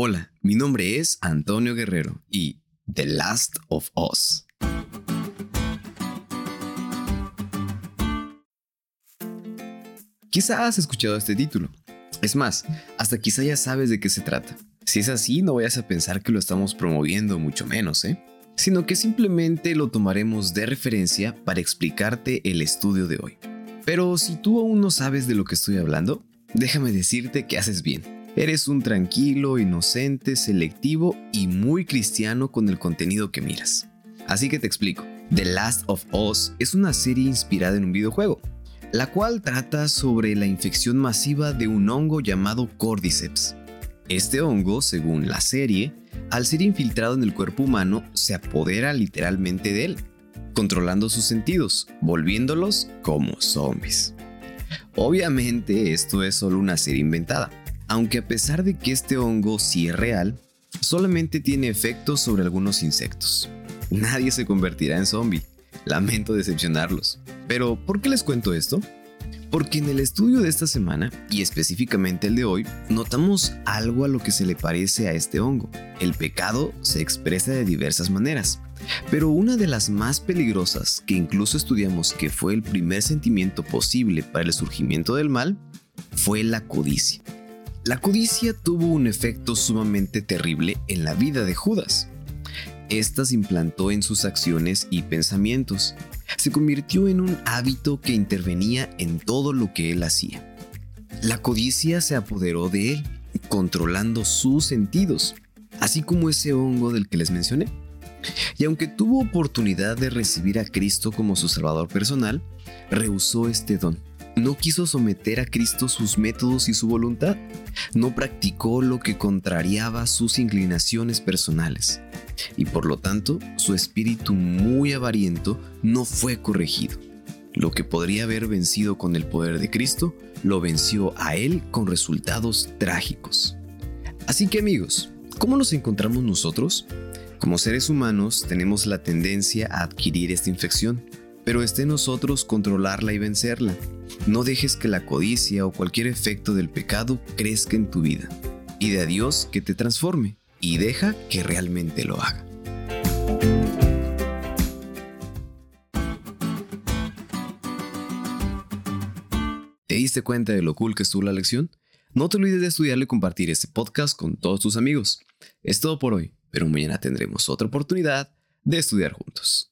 Hola, mi nombre es Antonio Guerrero y The Last of Us. Quizá has escuchado este título. Es más, hasta quizá ya sabes de qué se trata. Si es así, no vayas a pensar que lo estamos promoviendo, mucho menos, sino que simplemente lo tomaremos de referencia para explicarte el estudio de hoy. Pero si tú aún no sabes de lo que estoy hablando, déjame decirte que haces bien. Eres un tranquilo, inocente, selectivo y muy cristiano con el contenido que miras. Así que te explico. The Last of Us es una serie inspirada en un videojuego, la cual trata sobre la infección masiva de un hongo llamado Cordyceps. Este hongo, según la serie, al ser infiltrado en el cuerpo humano, se apodera literalmente de él, controlando sus sentidos, volviéndolos como zombies. Obviamente, esto es solo una serie inventada, aunque a pesar de que este hongo sí es real, solamente tiene efectos sobre algunos insectos. Nadie se convertirá en zombie. Lamento decepcionarlos. Pero, ¿por qué les cuento esto? Porque en el estudio de esta semana, y específicamente el de hoy, notamos algo a lo que se le parece a este hongo. El pecado se expresa de diversas maneras, pero una de las más peligrosas, que incluso estudiamos que fue el primer sentimiento posible para el surgimiento del mal, fue la codicia. La codicia tuvo un efecto sumamente terrible en la vida de Judas. Esta se implantó en sus acciones y pensamientos. Se convirtió en un hábito que intervenía en todo lo que él hacía. La codicia se apoderó de él, controlando sus sentidos, así como ese hongo del que les mencioné. Y aunque tuvo oportunidad de recibir a Cristo como su salvador personal, rehusó este don. No quiso someter a Cristo sus métodos y su voluntad. No practicó lo que contrariaba sus inclinaciones personales. Y por lo tanto, su espíritu muy avariento no fue corregido. Lo que podría haber vencido con el poder de Cristo, lo venció a él con resultados trágicos. Así que amigos, ¿cómo nos encontramos nosotros? Como seres humanos tenemos la tendencia a adquirir esta infección, pero está en nosotros controlarla y vencerla. No dejes que la codicia o cualquier efecto del pecado crezca en tu vida. Pide a Dios que te transforme y deja que realmente lo haga. ¿Te diste cuenta de lo cool que estuvo la lección? No te olvides de estudiarle y compartir este podcast con todos tus amigos. Es todo por hoy, pero mañana tendremos otra oportunidad de estudiar juntos.